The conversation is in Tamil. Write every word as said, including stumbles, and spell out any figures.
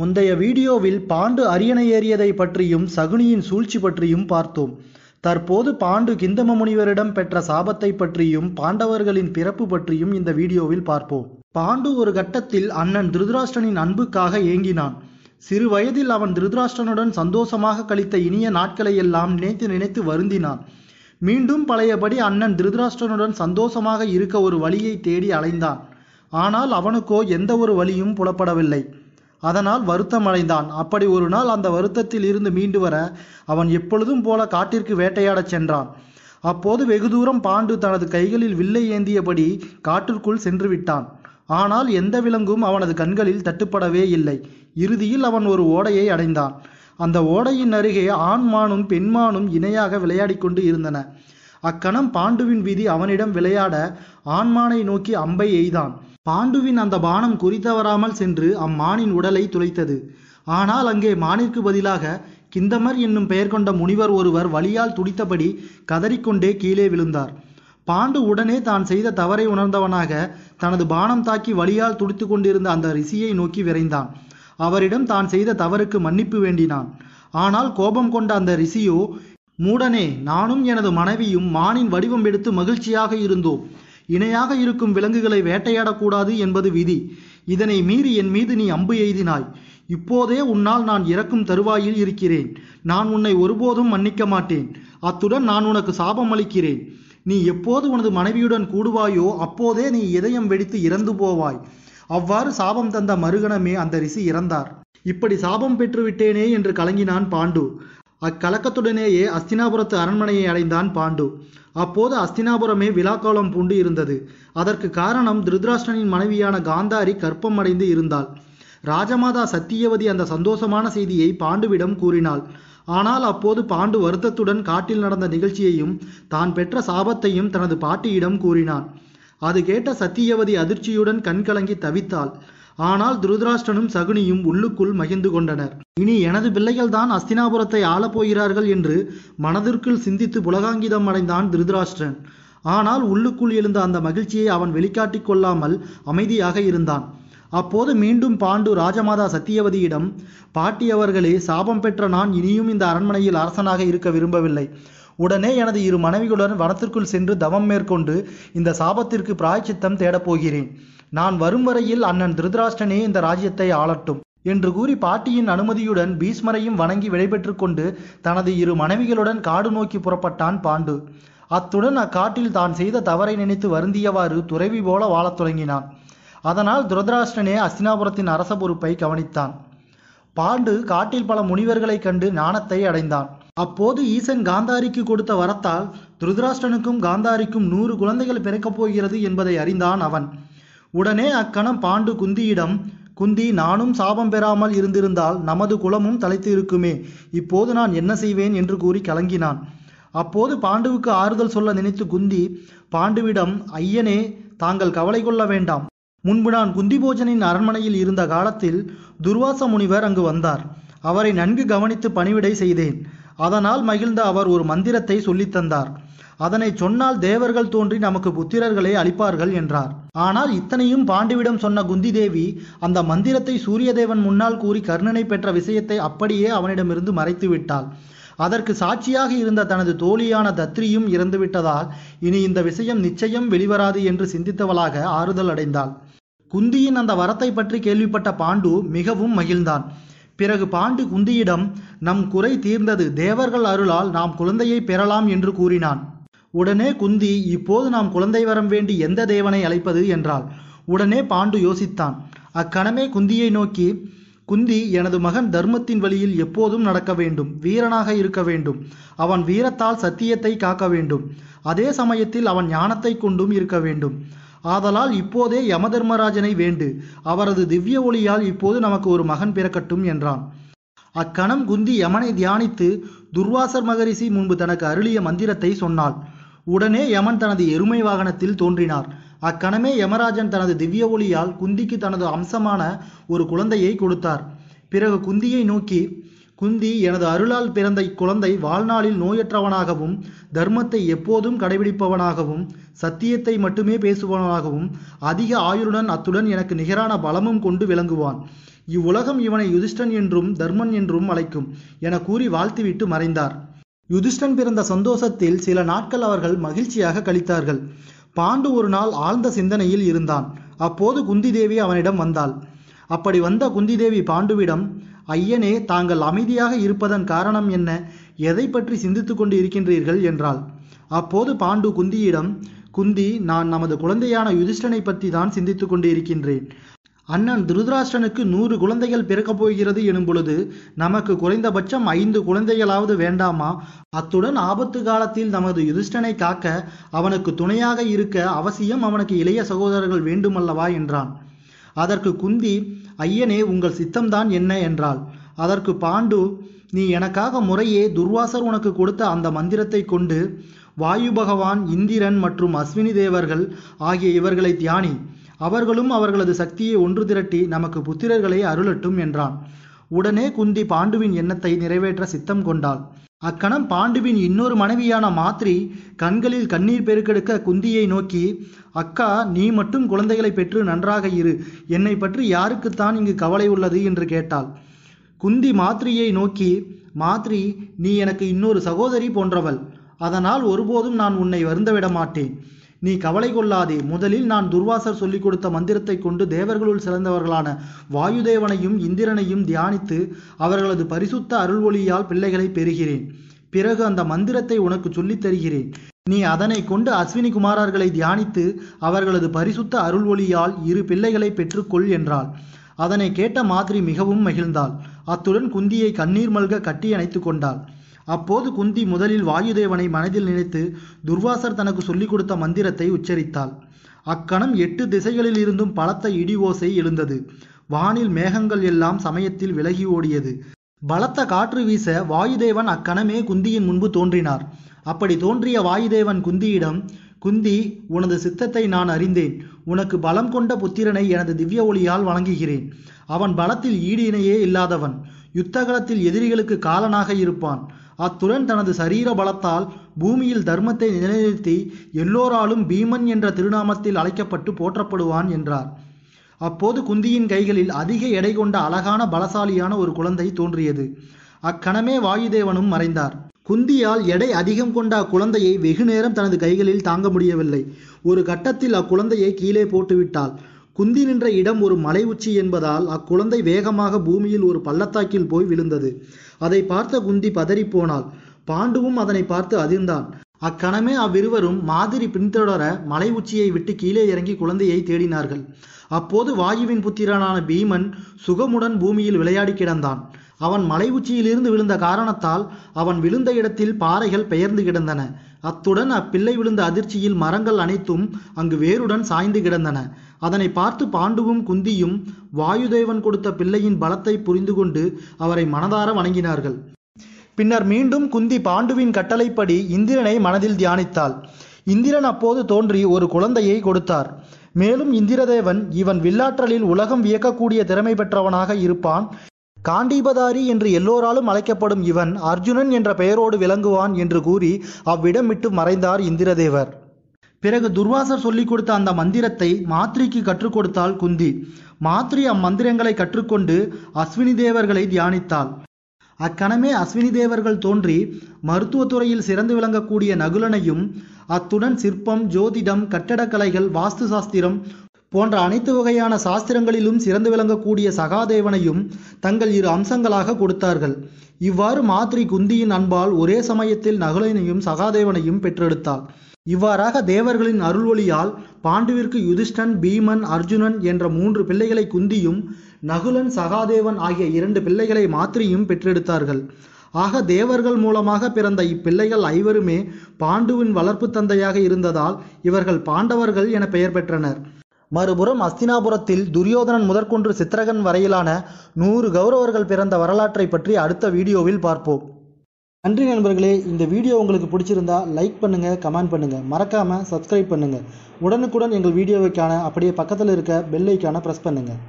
முந்தைய வீடியோவில் பாண்டு அரியணை ஏறியதை பற்றியும் சகுனியின் சூழ்ச்சி பற்றியும் பார்த்தோம். தற்போது பாண்டு கிந்தம முனிவரிடம் பெற்ற சாபத்தை பற்றியும் பாண்டவர்களின் பிறப்பு பற்றியும் இந்த வீடியோவில் பார்ப்போம். பாண்டு ஒரு கட்டத்தில் அண்ணன் திருதராஷ்டிரனின் அன்புக்காக ஏங்கினான். சிறு வயதில் அவன் திருதராஷ்டிரனுடன் சந்தோஷமாக கழித்த இனிய நாட்களை எல்லாம் நினைத்து நினைத்து வருந்தினான். மீண்டும் பழையபடி அண்ணன் திருதராஷ்டிரனுடன் சந்தோஷமாக இருக்க ஒரு வழியை தேடி அலைந்தான். ஆனால் அவனுக்கோ எந்த ஒரு வழியும் புலப்படவில்லை. அதனால் வருத்தம் அடைந்தான். அப்படி ஒரு நாள் அந்த வருத்தத்தில் இருந்து மீண்டு வர அவன் எப்பொழுதும் போல காட்டிற்கு வேட்டையாடச் சென்றான். அப்போது வெகு தூரம் பாண்டு தனது கைகளில் வில்லை ஏந்தியபடி காட்டிற்குள் சென்று விட்டான். ஆனால் எந்த விலங்கும் அவனது கண்களில் தட்டுப்படவே இல்லை. இறுதியில் அவன் ஒரு ஓடையை அடைந்தான். அந்த ஓடையின் அருகே ஆண்மானும் பெண்மானும் இணையாக விளையாடி கொண்டு இருந்தன. அக்கணம் பாண்டுவின் விதி அவனிடம் விளையாட ஆண்மானை நோக்கி அம்பை எய்தான். பாண்டுவின் அந்த பானம் குறித்தவராமல் சென்று அம்மானின் உடலை துளைத்தது. ஆனால் அங்கே மானிற்கு பதிலாக கிந்தமர் என்னும் பெயர் கொண்ட முனிவர் ஒருவர் வலியால் துடித்தபடி கதறிக்கொண்டே கீழே விழுந்தார். பாண்டு உடனே தான் செய்த தவறை உணர்ந்தவனாக தனது பானம் தாக்கி வலியால் துடித்து கொண்டிருந்த அந்த ரிஷியை நோக்கி விரைந்தான். அவரிடம் தான் செய்த தவறுக்கு மன்னிப்பு வேண்டினான். ஆனால் கோபம் கொண்ட அந்த ரிஷியோ, மூடனே, நானும் எனது மனைவியும் மானின் வடிவம் எடுத்து மகிழ்ச்சியாக இருந்தோம். இணையாக இருக்கும் விலங்குகளை வேட்டையாடக்கூடாது என்பது விதி. இதனை மீறி என் மீது நீ அம்பு எய்தினாய். இப்போதே உன்னால் நான் இறக்கும் தருவாயில் இருக்கிறேன். நான் உன்னை ஒருபோதும் மன்னிக்க மாட்டேன். அத்துடன் நான் உனக்கு சாபம் அளிக்கிறேன். நீ எப்போது உனது மனைவியுடன் கூடுவாயோ அப்போதே நீ இதயம் வெடித்து இறந்து போவாய். அவ்வாறு சாபம் தந்த மறுகணமே அந்த ரிஷி இறந்தார். இப்படி சாபம் பெற்றுவிட்டேனே என்று கலங்கினான் பாண்டு. அக்கலக்கத்துடனேயே அஸ்தினாபுரத்து அரண்மனையை அடைந்தான் பாண்டு. அப்போது அஸ்தினாபுரமே விழாக்கோலம் பூண்டு இருந்தது. அதற்கு காரணம் திருதராஷ்டிரனின் மனைவியான காந்தாரி கற்பம் அடைந்து இருந்தாள். ராஜமாதா சத்தியவதி அந்த சந்தோஷமான செய்தியை பாண்டுவிடம் கூறினாள். ஆனால் அப்போது பாண்டு வருத்தத்துடன் காட்டில் நடந்த நிகழ்ச்சியையும் தான் பெற்ற சாபத்தையும் தனது பாட்டியிடம் கூறினான். அது கேட்ட சத்தியவதி அதிர்ச்சியுடன் கண்கலங்கி தவித்தாள். ஆனால் திருதராஷ்டிரனும் சகுனியும் உள்ளுக்குள் மகிழ்ந்து கொண்டனர். இனி எனது பிள்ளைகள்தான் அஸ்தினாபுரத்தை ஆளப்போகிறார்கள் என்று மனதிற்குள் சிந்தித்து புலகாங்கிதம் அடைந்தான் திருதராஷ்டிரன். ஆனால் உள்ளுக்குள் எழுந்த அந்த மகிழ்ச்சியை அவன் வெளிக்காட்டிக் கொள்ளாமல் அமைதியாக இருந்தான். அப்போது மீண்டும் பாண்டு ராஜமாதா சத்தியவதியிடம், பாட்டியவர்களே, சாபம் பெற்ற நான் இனியும் இந்த அரண்மனையில் அரசனாக இருக்க விரும்பவில்லை. உடனே எனது இரு மனைவிகளுடன் வனத்திற்குள் சென்று தவம் மேற்கொண்டு இந்த சாபத்திற்கு பிராயச்சித்தம் தேடப்போகிறேன். நான் வரும் வரையில் அண்ணன் திருதராஷ்டிரனே இந்த ராஜ்யத்தை ஆளட்டும் என்று கூறி பாட்டியின் அனுமதியுடன் பீஷ்மரையும் வணங்கி விடைபெற்று கொண்டு தனது இரு மனைவிகளுடன் காடு நோக்கி புறப்பட்டான் பாண்டு. அத்துடன் அக்காட்டில் தான் செய்த தவறை நினைத்து வருந்தியவாறு துறவி போல வாழத் தொடங்கினான். அதனால் திருதராஷ்டிரனே அஸ்தினாபுரத்தின் அரச பொறுப்பை கவனித்தான். பாண்டு காட்டில் பல முனிவர்களைக் கண்டு ஞானத்தை அடைந்தான். அப்போது ஈசன் காந்தாரிக்கு கொடுத்த வரத்தால் திருதராஷ்டிரனுக்கும் காந்தாரிக்கும் நூறு குழந்தைகள் பிறக்கப் போகிறது என்பதை அறிந்தான் அவன். உடனே அக்கணம் பாண்டு குந்தியிடம், குந்தி, நானும் சாபம் பெறாமல் இருந்திருந்தால் நமது குலமும் தலைத்து இருக்குமே. இப்போது நான் என்ன செய்வேன் என்று கூறி கலங்கினான். அப்போது பாண்டுவுக்கு ஆறுதல் சொல்ல நினைத்து குந்தி பாண்டுவிடம், ஐயனே, தாங்கள் கவலை கொள்ள வேண்டாம். முன்பு நான் குந்தி போஜனின் அரண்மனையில் இருந்த காலத்தில் துர்வாச முனிவர் அங்கு வந்தார். அவரை நன்கு கவனித்து பணிவிடை செய்தேன். அதனால் மகிழ்ந்த அவர் ஒரு மந்திரத்தை சொல்லித்தந்தார். அதனை சொன்னால் தேவர்கள் தோன்றி நமக்கு புத்திரர்களை அளிப்பார்கள் என்றார். ஆனால் இத்தனையும் பாண்டுவிடம் சொன்ன குந்தி தேவி அந்த மந்திரத்தை சூரியதேவன் முன்னால் கூறி கர்ணனை பெற்ற விஷயத்தை அப்படியே அவனிடமிருந்து மறைத்து விட்டாள். அதற்கு சாட்சியாக இருந்த தனது தோழியான தத்ரியும் இறந்து விட்டதால் இனி இந்த விஷயம் நிச்சயம் வெளிவராது என்று சிந்தித்தவளாக ஆறுதல் அடைந்தாள். குந்தியின் அந்த வரத்தை பற்றி கேள்விப்பட்ட பாண்டு மிகவும் மகிழ்ந்தான். பிறகு பாண்டு குந்தியிடம், நம் குறை தீர்ந்தது. தேவர்கள் அருளால் நாம் குழந்தையை பெறலாம் என்று கூறினான். உடனே குந்தி, இப்போது நாம் குழந்தை வரம் வேண்டி எந்த தேவனை அழைப்பது என்றாள். உடனே பாண்டு யோசித்தான். அக்கணமே குந்தியை நோக்கி, குந்தி, எனது மகன் தர்மத்தின் வழியில் எப்போதும் நடக்க வேண்டும். வீரனாக இருக்க வேண்டும். அவன் வீரத்தால் சத்தியத்தை காக்க வேண்டும். அதே சமயத்தில் அவன் ஞானத்தை கொண்டும் இருக்க வேண்டும். ஆதலால் இப்போதே யமதர்மராஜனை வேண்டு. அவரது திவ்ய ஒளியால் இப்போது நமக்கு ஒரு மகன் பிறக்கட்டும் என்றான். அக்கணம் குந்தி யமனை தியானித்து துர்வாசர் மகரிஷி முன்பு தனக்கு அருளிய மந்திரத்தை சொன்னாள். உடனே யமன் தனது எருமை வாகனத்தில் தோன்றினார். அக்கணமே யமராஜன் தனது திவ்ய ஒளியால் குந்திக்கு தனது அம்சமான ஒரு குழந்தையை கொடுத்தார். பிறகு குந்தியை நோக்கி, குந்தி, எனது அருளால் பிறந்த இக்குழந்தை வாழ்நாளில் நோயற்றவனாகவும் தர்மத்தை எப்போதும் கடைபிடிப்பவனாகவும் சத்தியத்தை மட்டுமே பேசுபவனாகவும் அதிக ஆயுளுடன் அத்துடன் எனக்கு நிகரான பலமும் கொண்டு விளங்குவான். இவ்வுலகம் இவனை யுதிஷ்டன் என்றும் தர்மன் என்றும் அழைக்கும் என கூறி வாழ்த்துவிட்டு மறைந்தார். யுதிஷ்டன் பிறந்த சந்தோஷத்தில் சில நாட்கள் அவர்கள் மகிழ்ச்சியாக கழித்தார்கள். பாண்டு ஒரு நாள் ஆழ்ந்த சிந்தனையில் இருந்தான். அப்போது குந்தி தேவி அவனிடம் வந்தாள். அப்படி வந்த குந்தி தேவி பாண்டுவிடம், ஐயனே, தாங்கள் அமைதியாக இருப்பதன் காரணம் என்ன? எதை பற்றி சிந்தித்து கொண்டு இருக்கின்றீர்கள் என்றாள். அப்போது பாண்டு குந்தியிடம், குந்தி, நான் நமது குழந்தையான யுதிஷ்டனை பற்றி தான் சிந்தித்து கொண்டு இருக்கின்றேன். அண்ணன் திருதராஷ்டிரனுக்கு நூறு குழந்தைகள் பிறக்கப் போகிறது எனும் பொழுது நமக்கு குறைந்தபட்சம் ஐந்து குழந்தைகளாவது வேண்டாமா? அத்துடன் ஆபத்து காலத்தில் நமது யுதிஷ்டனை காக்க அவனுக்கு துணையாக இருக்க அவசியம் அவனுக்கு இளைய சகோதரர்கள் வேண்டுமல்லவா என்றான். அதற்கு குந்தி, ஐயனே, உங்கள் சித்தம்தான் என்ன என்றாள். அதற்கு பாண்டு, நீ எனக்காக முறையே துர்வாசர் உனக்கு கொடுத்த அந்த மந்திரத்தை கொண்டு வாயு பகவான், இந்திரன் மற்றும் அஸ்வினி தேவர்கள் ஆகிய இவர்களை தியானி. அவர்களும் அவர்களது சக்தியை ஒன்று திரட்டி நமக்கு புத்திரர்களை அருளட்டும் என்றான். உடனே குந்தி பாண்டுவின் எண்ணத்தை நிறைவேற்ற சித்தம் கொண்டாள். அக்கணம் பாண்டுவின் இன்னொரு மனைவியான மாத்ரி கண்களில் கண்ணீர் பெருக்கெடுக்க குந்தியை நோக்கி, அக்கா, நீ மட்டும் குழந்தைகளை பெற்று நன்றாக இரு, என்னை பற்றி யாருக்குத்தான் இங்கு கவலை உள்ளது என்று கேட்டாள். குந்தி மாத்ரியை நோக்கி, மாத்ரி, நீ எனக்கு இன்னொரு சகோதரி போன்றவள், அதனால் ஒருபோதும் நான் உன்னை வருந்தவிட மாட்டேன். நீ கவலை கொள்ளாதே. முதலில் நான் துர்வாசர் சொல்லிக் கொடுத்த மந்திரத்தை கொண்டு தேவர்களுள் சிறந்தவர்களான வாயுதேவனையும் இந்திரனையும் தியானித்து அவர்களது பரிசுத்த அருள் ஒளியால் பிள்ளைகளை பெறுகிறேன். பிறகு அந்த மந்திரத்தை உனக்கு சொல்லித் தருகிறேன். நீ அதனை கொண்டு அஸ்வினி குமாரர்களை தியானித்து அவர்களது பரிசுத்த அருள் ஒளியால் இரு பிள்ளைகளை பெற்றுக்கொள் என்றாள். அதனை கேட்ட மாத்ரி மிகவும் மகிழ்ந்தாள். அத்துடன் குந்தியை கண்ணீர் மல்க கட்டி அணைத்து கொண்டாள். அப்போது குந்தி முதலில் வாயுதேவனை மனதில் நினைத்து துர்வாசர் தனக்கு சொல்லிக் கொடுத்த மந்திரத்தை உச்சரித்தாள். அக்கணம் எட்டு திசைகளில் இருந்தும் பலத்த இடி ஓசை எழுந்தது. வானில் மேகங்கள் எல்லாம் சமயத்தில் விலகி ஓடியது. பலத்த காற்று வீச வாயுதேவன் அக்கணமே குந்தியின் முன்பு தோன்றினார். அப்படி தோன்றிய வாயுதேவன் குந்தியிடம், குந்தி, உனது சித்தத்தை நான் அறிந்தேன். உனக்கு பலம் கொண்ட புத்திரனை எனது திவ்ய ஒளியால் வணங்குகிறேன். அவன் பலத்தில் ஈடு இணையே இல்லாதவன். யுத்தகலத்தில் எதிரிகளுக்கு காலனாக இருப்பான். அத்துடன் தனது சரீர பலத்தால் பூமியில் தர்மத்தை நிலைநிறுத்தி எல்லோராலும் பீமன் என்ற திருநாமத்தில் அழைக்கப்பட்டு போற்றப்படுவான் என்றார். அப்போது குந்தியின் கைகளில் அதிக எடை கொண்ட அழகான பலசாலியான ஒரு குழந்தை தோன்றியது. அக்கணமே வாயுதேவனும் மறைந்தார். குந்தியால் எடை அதிகம் கொண்ட அக்குழந்தையை வெகு நேரம் தனது கைகளில் தாங்க முடியவில்லை. ஒரு கட்டத்தில் அக்குழந்தையை கீழே போட்டுவிட்டாள். குந்தி நின்ற இடம் ஒரு மலை உச்சி என்பதால் அக்குழந்தை வேகமாக பூமியில் ஒரு பள்ளத்தாக்கில் போய் விழுந்தது. அதை பார்த்த குந்தி பதறிப்போனாள். பாண்டுவும் அதனை பார்த்து அதிர்ந்தான். அக்கணமே அவ்விருவரும் மாதிரி பின்தொடர மலை உச்சியை விட்டு கீழே இறங்கி குழந்தையை தேடினார்கள். அப்போது வாயுவின் புத்திரனான பீமன் சுகமுடன் பூமியில் விளையாடி கிடந்தான். அவன் மலை உச்சியிலிருந்து விழுந்த காரணத்தால் அவன் விழுந்த இடத்தில் பாறைகள் பெயர்ந்து கிடந்தன. அத்துடன் அப்பிள்ளை விழுந்த அதிர்ச்சியில் மரங்கள் அனைத்தும் அங்கு வேருடன் சாய்ந்து கிடந்தன. அதனை பார்த்து பாண்டுவும் குந்தியும் வாயுதேவன் கொடுத்த பிள்ளையின் பலத்தை புரிந்து கொண்டு அவரை மனதார வணங்கினார்கள். பின்னர் மீண்டும் குந்தி பாண்டுவின் கட்டளைப்படி இந்திரனை மனதில் தியானித்தாள். இந்திரன் அப்போது தோன்றி ஒரு குழந்தையை கொடுத்தார். மேலும் இந்திரதேவன், இவன் வில்லாற்றலில் உலகம் வியக்கக்கூடிய திறமை பெற்றவனாக இருப்பான். காண்டீபதாரி என்று எல்லோராலும் அழைக்கப்படும் இவன் அர்ஜுனன் என்ற பெயரோடு விளங்குவான் என்று கூறி அவ்விடம் விட்டு மறைந்தார் இந்திரதேவர். பிறகு துர்வாசர் சொல்லிக் கொடுத்த அந்த மந்திரத்தை மாத்ரிக்கு கற்றுக் கொடுத்தாள் குந்தி. மாத்ரி அம்மந்திரங்களை கற்றுக்கொண்டு அஸ்வினி தேவர்களை தியானித்தாள். அக்கணமே அஸ்வினி தேவர்கள் தோன்றி மருத்துவத்துறையில் சிறந்து விளங்கக்கூடிய நகுலனையும் அத்துடன் சிற்பம், ஜோதிடம், கட்டடக்கலைகள், வாஸ்து சாஸ்திரம் போன்ற அனைத்து வகையான சாஸ்திரங்களிலும் சிறந்து விளங்கக்கூடிய சகாதேவனையும் தங்கள் இரு அம்சங்களாக கொடுத்தார்கள். இவ்வாறு மாத்ரி குந்தியின் அன்பால் ஒரே சமயத்தில் நகுலனையும் சகாதேவனையும் பெற்றெடுத்தாள். இவ்வாறாக தேவர்களின் அருள்வொளியால் பாண்டுவிற்கு யுதிஷ்டன், பீமன், அர்ஜுனன் என்ற மூன்று பிள்ளைகளை குந்தியும், நகுலன், சகாதேவன் ஆகிய இரண்டு பிள்ளைகளை மாத்ரியும் பெற்றெடுத்தார்கள். ஆக தேவர்கள் மூலமாக பிறந்த இப்பிள்ளைகள் ஐவருமே பாண்டுவின் வளர்ப்பு தந்தையாக இருந்ததால் இவர்கள் பாண்டவர்கள் என பெயர் பெற்றனர். மறுபுறம் அஸ்தினாபுரத்தில் துரியோதனன் முதற்கொன்று சித்திரகன் வரையிலான நூறு கௌரவர்கள் பிறந்த வரலாற்றை பற்றி அடுத்த வீடியோவில் பார்ப்போம். நன்றி நண்பர்களே. இந்த வீடியோ உங்களுக்கு பிடிச்சிருந்தா லைக் பண்ணுங்கள், கமெண்ட் பண்ணுங்கள், மறக்காமல் சப்ஸ்கிரைப் பண்ணுங்கள். உடனுக்குடன் எங்கள் வீடியோவை காண அப்படியே பக்கத்தில் இருக்க பெல் ஐக்கானை ப்ரெஸ் பண்ணுங்கள்.